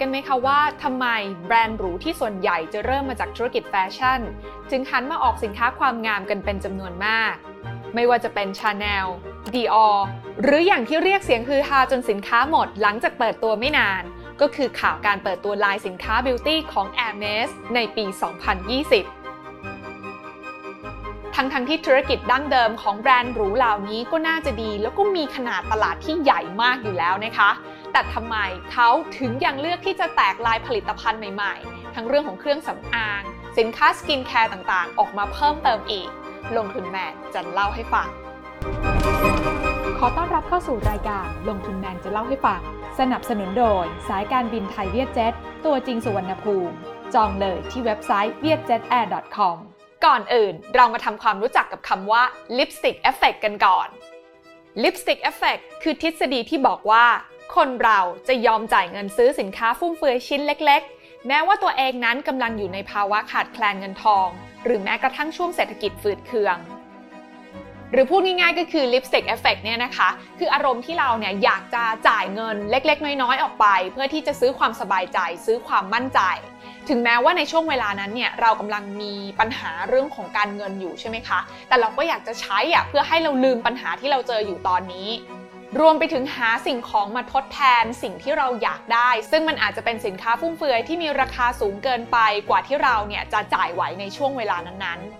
กันไหมคะว่าทำไมแบรนด์หรูที่ส่วนใหญ่จะเริ่มมาจากธุรกิจแฟชั่นจึงหันมาออกสินค้าความงามกันเป็นจำนวนมากไม่ว่าจะเป็น Chanel, Dior หรืออย่างที่เรียกเสียงฮือฮาจนสินค้าหมดหลังจากเปิดตัวไม่นานก็คือข่าวการเปิดตัวลายสินค้าบิวตี้ของ Hermes ในปี 2020ทั้งที่ธุรกิจดั้งเดิมของแบรนด์หรูเหล่านี้ก็น่าจะดีแล้วก็มีขนาดตลาดที่ใหญ่มากอยู่แล้วนะคะแต่ทำไมเขาถึงยังเลือกที่จะแตกลายผลิตภัณฑ์ใหม่ๆทั้งเรื่องของเครื่องสำอางสินค้าสกินแคร์ต่างๆออกมาเพิ่มเติมอีกลงทุนแมนจะเล่าให้ฟังขอต้อนรับเข้าสู่รายการลงทุนแมนจะเล่าให้ฟังสนับสนุนโดยสายการบินไทยเวียดเจ็ตตัวจริงสุวรรณภูมิจองเลยที่เว็บไซต์ vietjetair.comก่อนอื่นเรามาทำความรู้จักกับคำว่าลิปสติกเอฟเฟกต์กันก่อนลิปสติกเอฟเฟกต์คือทฤษฎีที่บอกว่าคนเราจะยอมจ่ายเงินซื้อสินค้าฟุ่มเฟือยชิ้นเล็กๆแม้ว่าตัวเองนั้นกำลังอยู่ในภาวะขาดแคลนเงินทองหรือแม้กระทั่งช่วงเศรษฐกิจฝืดเคืองหรือพูดง่ายๆก็คือลิปสติกเอฟเฟกต์เนี่ยนะคะคืออารมณ์ที่เราเนี่ยอยากจะจ่ายเงินเล็กๆน้อยๆออกไปเพื่อที่จะซื้อความสบายใจซื้อความมั่นใจถึงแม้ว่าในช่วงเวลานั้นเนี่ยเรากำลังมีปัญหาเรื่องของการเงินอยู่ใช่ไหมคะแต่เราก็อยากจะใช้เพื่อให้เราลืมปัญหาที่เราเจออยู่ตอนนี้รวมไปถึงหาสิ่งของมาทดแทนสิ่งที่เราอยากได้ซึ่งมันอาจจะเป็นสินค้าฟุ่มเฟือยที่มีราคาสูงเกินไปกว่าที่เราเนี่ยจะจ่ายไหวในช่วงเวลานั้นๆ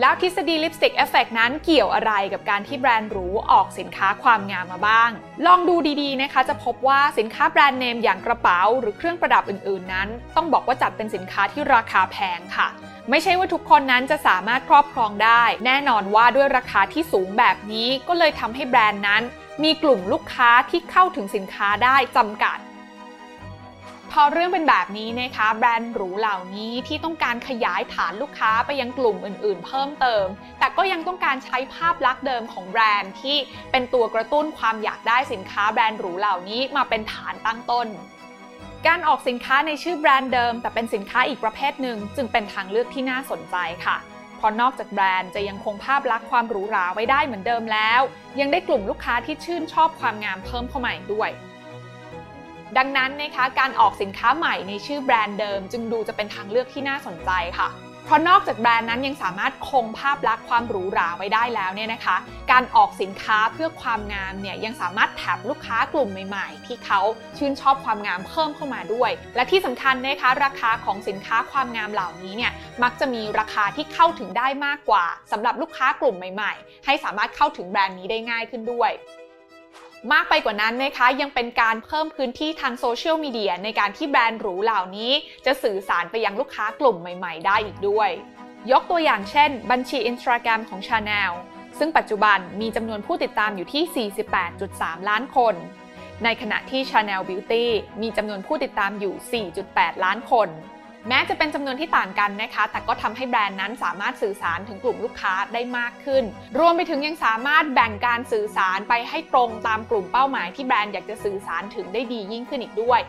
แล้วทฤษฎีลิปสติกเอฟเฟกต์นั้นเกี่ยวอะไรกับการที่แบรนด์หรูออกสินค้าความงามมาบ้างลองดูดีๆนะคะจะพบว่าสินค้าแบรนด์เนมอย่างกระเป๋าหรือเครื่องประดับอื่นๆนั้นต้องบอกว่าจัดเป็นสินค้าที่ราคาแพงค่ะไม่ใช่ว่าทุกคนนั้นจะสามารถครอบครองได้แน่นอนว่าด้วยราคาที่สูงแบบนี้ก็เลยทำให้แบรนด์นั้นมีกลุ่มลูกค้าที่เข้าถึงสินค้าได้จำกัดพอเรื่องเป็นแบบนี้นะคะแบรนด์หรูเหล่านี้ที่ต้องการขยายฐานลูกค้าไปยังกลุ่มอื่นๆเพิ่มเติมแต่ก็ยังต้องการใช้ภาพลักษณ์เดิมของแบรนด์ที่เป็นตัวกระตุ้นความอยากได้สินค้าแบรนด์หรูเหล่านี้มาเป็นฐานตั้งต้นการออกสินค้าในชื่อแบรนด์เดิมแต่เป็นสินค้าอีกประเภทหนึ่งจึงเป็นทางเลือกที่น่าสนใจค่ะเพราะนอกจากแบรนด์จะยังคงภาพลักษณ์ความหรูหราไว้ได้เหมือนเดิมแล้วยังได้กลุ่มลูกค้าที่ชื่นชอบความงามเพิ่มเข้ามาอีกด้วยดังนั้นนะคะการออกสินค้าใหม่ในชื่อแบรนด์เดิมจึงดูจะเป็นทางเลือกที่น่าสนใจค่ะเพราะนอกจากแบรนด์นั้นยังสามารถคงภาพลักษณ์ความหรูหราไว้ได้แล้วเนี่ยนะคะการออกสินค้าเพื่อความงามเนี่ยยังสามารถแถบลูกค้ากลุ่มใหม่ๆที่เขาชื่นชอบความงามเพิ่มเข้ามาด้วยและที่สำคัญนะคะราคาของสินค้าความงามเหล่านี้เนี่ยมักจะมีราคาที่เข้าถึงได้มากกว่าสำหรับลูกค้ากลุ่มใหม่ๆให้สามารถเข้าถึงแบรนด์นี้ได้ง่ายขึ้นด้วยมากไปกว่านั้นนะคะยังเป็นการเพิ่มพื้นที่ทางโซเชียลมีเดียในการที่แบรนด์หรูเหล่านี้จะสื่อสารไปยังลูกค้ากลุ่มใหม่ๆได้อีกด้วยยกตัวอย่างเช่นบัญชี Instagram ของ Chanel ซึ่งปัจจุบันมีจำนวนผู้ติดตามอยู่ที่ 48.3 ล้านคนในขณะที่ Chanel Beauty มีจำนวนผู้ติดตามอยู่ 4.8 ล้านคนแม้จะเป็นจำนวนที่ต่างกันนะคะแต่ก็ทำให้แบรนด์นั้นสามารถสื่อสารถึงกลุ่มลูกค้าได้มากขึ้นรวมไปถึงยังสามารถแบ่งการสื่อสารไปให้ตรงตามกลุ่มเป้าหมายที่แบรนด์อยากจะสื่อสารถึงได้ดียิ่งขึ้นอีกด้วย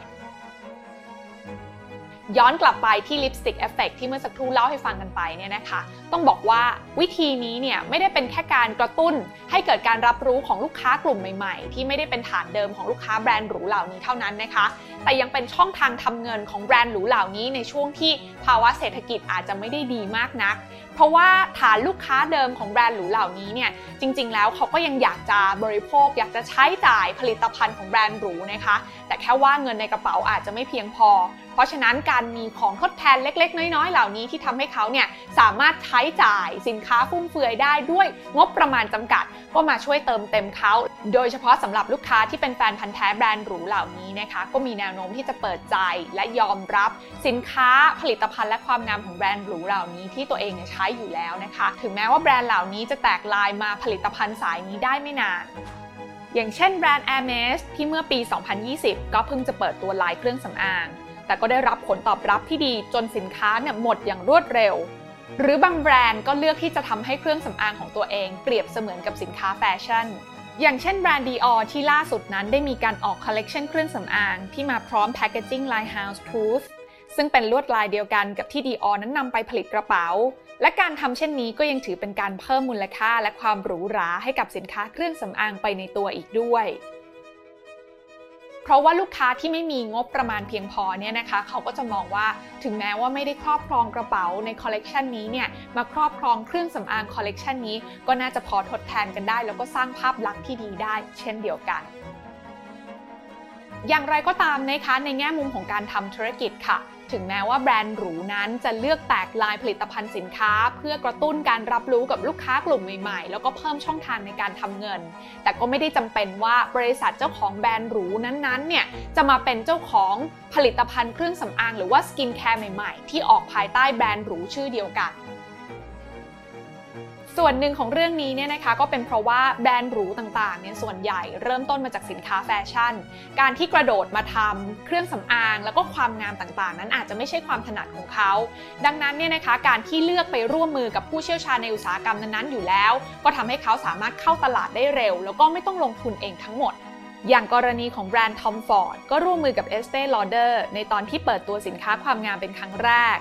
ย้อนกลับไปที่ลิปสติกเอฟเฟกต์ที่เมื่อสักครู่เล่าให้ฟังกันไปเนี่ยนะคะต้องบอกว่าวิธีนี้เนี่ยไม่ได้เป็นแค่การกระตุ้นให้เกิดการรับรู้ของลูกค้ากลุ่มใหม่ๆที่ไม่ได้เป็นฐานเดิมของลูกค้าแบรนด์หรูเหล่านี้เท่านั้นนะคะแต่ยังเป็นช่องทางทำเงินของแบรนด์หรูเหล่านี้ในช่วงที่ภาวะเศรษฐกิจอาจจะไม่ได้ดีมากนักเพราะว่าฐานลูกค้าเดิมของแบรนด์หรูเหล่านี้เนี่ยจริงๆแล้วเขาก็ยังอยากจะบริโภคอยากจะใช้จ่ายผลิตภัณฑ์ของแบรนด์หรูนะคะแต่แค่ว่าเงินในกระเป๋าอาจจะไม่เพียงพอเพราะฉะนั้นการมีของทดแทนเล็กๆน้อยๆเหล่านี้ที่ทำให้เขาเนี่ยสามารถใช้จ่ายสินค้าฟุ่มเฟือยได้ด้วยงบประมาณจำกัดก็มาช่วยเติมเต็มเขาโดยเฉพาะสำหรับลูกค้าที่เป็นแฟนพันธุ์แท้แบรนด์หรูเหล่านี้นะคะก็มีแนวโน้มที่จะเปิดใจและยอมรับสินค้าผลิตภัณฑ์และความงามของแบรนด์หรูเหล่านี้ที่ตัวเองใช้อยู่แล้วนะคะถึงแม้ว่าแบรนด์เหล่านี้จะแตกลายมาผลิตภัณฑ์สายนี้ได้ไม่นานอย่างเช่นแบรนด์ Hermes ที่เมื่อปี 2020 ก็เพิ่งจะเปิดตัวลายเครื่องสำอางแต่ก็ได้รับผลตอบรับที่ดีจนสินค้าหมดอย่างรวดเร็วหรือบางแบรนด์ก็เลือกที่จะทำให้เครื่องสำอางของตัวเองเปรียบเสมือนกับสินค้าแฟชั่นอย่างเช่นแบรนด์ Dior ที่ล่าสุดนั้นได้มีการออกคอลเลกชันเครื่องสำอางที่มาพร้อมแพคเกจจิ้ง Line House Proof ซึ่งเป็นลวดลายเดียวกันกับที่ Dior นั้นนำไปผลิตกระเป๋าและการทำเช่นนี้ก็ยังถือเป็นการเพิ่มมูลค่าและความหรูหราให้กับสินค้าเครื่องสำอางไปในตัวอีกด้วยเพ ราะว่าลูกค้าที่ไม่มีงบประมาณเพียงพอเนี่ยนะคะเขาก็จะมองว่าถึงแม้ว่าไม่ได้ครอบครองกระเป๋าในคอลเลกชันนี้เนี่ยมาครอบครองเครื่องสำอางคอลเลกชันนี้ก็น่าจะพอทดแทนกันได้แล้วก็สร้างภาพลักษณ์ที่ดีได้เช่นเดียวกันอย่างไรก็ตามนะคะในแง่มุมของการทำธุรกิจค่ะถึงแม้ว่าแบรนด์หรูนั้นจะเลือกแตกลายผลิตภัณฑ์สินค้าเพื่อกระตุ้นการรับรู้กับลูกค้ากลุ่มใหม่ๆแล้วก็เพิ่มช่องทางในการทำเงินแต่ก็ไม่ได้จำเป็นว่าบริษัทเจ้าของแบรนด์หรูนั้นๆเนี่ยจะมาเป็นเจ้าของผลิตภัณฑ์เครื่องสำอางหรือว่าสกินแคร์ใหม่ๆที่ออกภายใต้แบรนด์หรูชื่อเดียวกันส่วนหนึ่งของเรื่องนี้เนี่ยนะคะก็เป็นเพราะว่าแบรนด์หรูต่างๆเนี่ยส่วนใหญ่เริ่มต้นมาจากสินค้าแฟชั่นการที่กระโดดมาทำเครื่องสำอางแล้วก็ความงามต่างๆนั้นอาจจะไม่ใช่ความถนัดของเขาดังนั้นเนี่ยนะคะการที่เลือกไปร่วมมือกับผู้เชี่ยวชาญในอุตสาหกรรมนั้นๆอยู่แล้วก็ทำให้เขาสามารถเข้าตลาดได้เร็วแล้วก็ไม่ต้องลงทุนเองทั้งหมดอย่างกรณีของแบรนด์ทอมฟอร์ดก็ร่วมมือกับเอสเตลอเดอร์ในตอนที่เปิดตัวสินค้าความงามเป็นครั้งแรก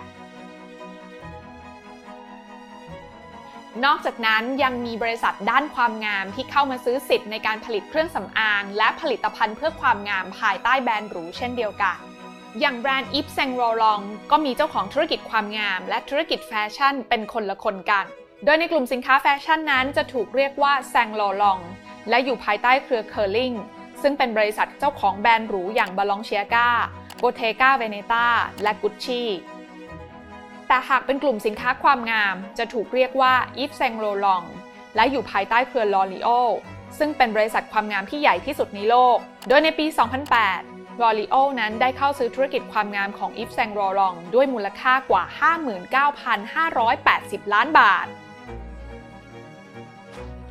นอกจากนั้นยังมีบริษัทด้านความงามที่เข้ามาซื้อสิทธิ์ในการผลิตเครื่องสำอางและผลิตภัณฑ์เพื่อความงามภายใต้แบรนด์หรูเช่นเดียวกันอย่างแบรนด์ Yves Saint Laurent ก็มีเจ้าของธุรกิจความงามและธุรกิจแฟชั่นเป็นคนละคนกันโดยในกลุ่มสินค้าแฟชั่นนั้นจะถูกเรียกว่า Saint Laurent และอยู่ภายใต้เครือ Kering ซึ่งเป็นบริษัทเจ้าของแบรนด์หรูอย่าง Balenciaga, Bottega Veneta และ Gucciแต่หากเป็นกลุ่มสินค้าความงามจะถูกเรียกว่า Yves Saint Laurent และอยู่ภายใต้เครือ L'Oréal ซึ่งเป็นบริษัทความงามที่ใหญ่ที่สุดในโลกโดยในปี 2008 L'Oréal นั้นได้เข้าซื้อธุรกิจความงามของ Yves Saint Laurent ด้วยมูลค่ากว่า 59,580 ล้านบาท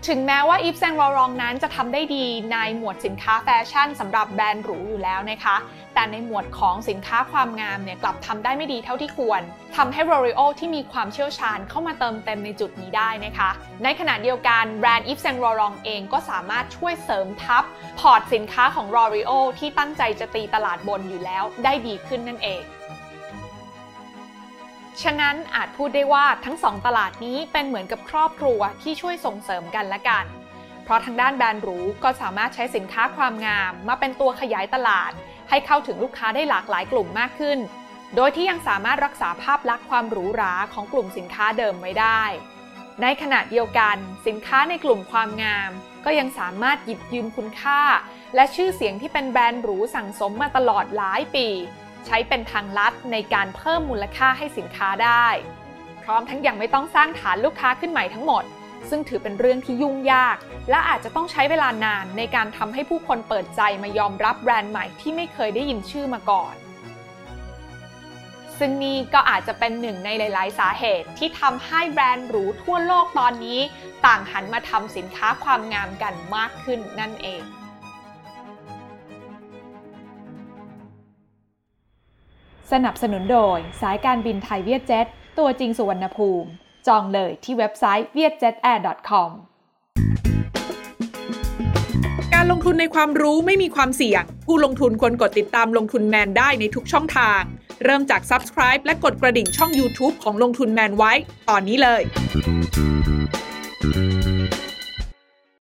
ถึงแม้ว่า Yves Saint Laurent นั้นจะทำได้ดีในหมวดสินค้าแฟชั่นสำหรับแบรนด์หรูอยู่แล้วนะคะแต่ในหมวดของสินค้าความงามเนี่ยกลับทำได้ไม่ดีเท่าที่ควรทำให้ L'Oréal ที่มีความเชี่ยวชาญเข้ามาเติมเต็มในจุดนี้ได้นะคะในขณะเดียวกันแบรนด์ Yves Saint Laurent เองก็สามารถช่วยเสริมทัพพอร์ตสินค้าของ L'Oréal ที่ตั้งใจจะตีตลาดบนอยู่แล้วได้ดีขึ้นนั่นเองฉะนั้นอาจพูดได้ว่าทั้งสองตลาดนี้เป็นเหมือนกับครอบครัวที่ช่วยส่งเสริมกันและกันเพราะทางด้านแบรนด์หรูก็สามารถใช้สินค้าความงามมาเป็นตัวขยายตลาดให้เข้าถึงลูกค้าได้หลากหลายกลุ่มมากขึ้นโดยที่ยังสามารถรักษาภาพลักษณ์ความหรูหราของกลุ่มสินค้าเดิมไว้ได้ในขณะเดียวกันสินค้าในกลุ่มความงามก็ยังสามารถหยิบยืมคุณค่าและชื่อเสียงที่เป็นแบรนด์หรูสั่งสมมาตลอดหลายปีใช้เป็นทางลัดในการเพิ่มมูลค่าให้สินค้าได้พร้อมทั้งยังไม่ต้องสร้างฐานลูกค้าขึ้นใหม่ทั้งหมดซึ่งถือเป็นเรื่องที่ยุ่งยากและอาจจะต้องใช้เวลานานในการทำให้ผู้คนเปิดใจมายอมรับแบรนด์ใหม่ที่ไม่เคยได้ยินชื่อมาก่อนซึ่งนี่ก็อาจจะเป็นหนึ่งในหลายๆสาเหตุที่ทำให้แบรนด์หรูทั่วโลกตอนนี้ต่างหันมาทำสินค้าความงามกันมากขึ้นนั่นเองสนับสนุนโดยสายการบินไทยเวียดเจ็ตตัวจริงสุวรรณภูมิจองเลยที่เว็บไซต์ vietjetair.com การลงทุนในความรู้ไม่มีความเสี่ยงผู้ลงทุนควรกดติดตามลงทุนแมนได้ในทุกช่องทางเริ่มจาก Subscribe และกดกระดิ่งช่อง YouTube ของลงทุนแมนไว้ตอนนี้เลย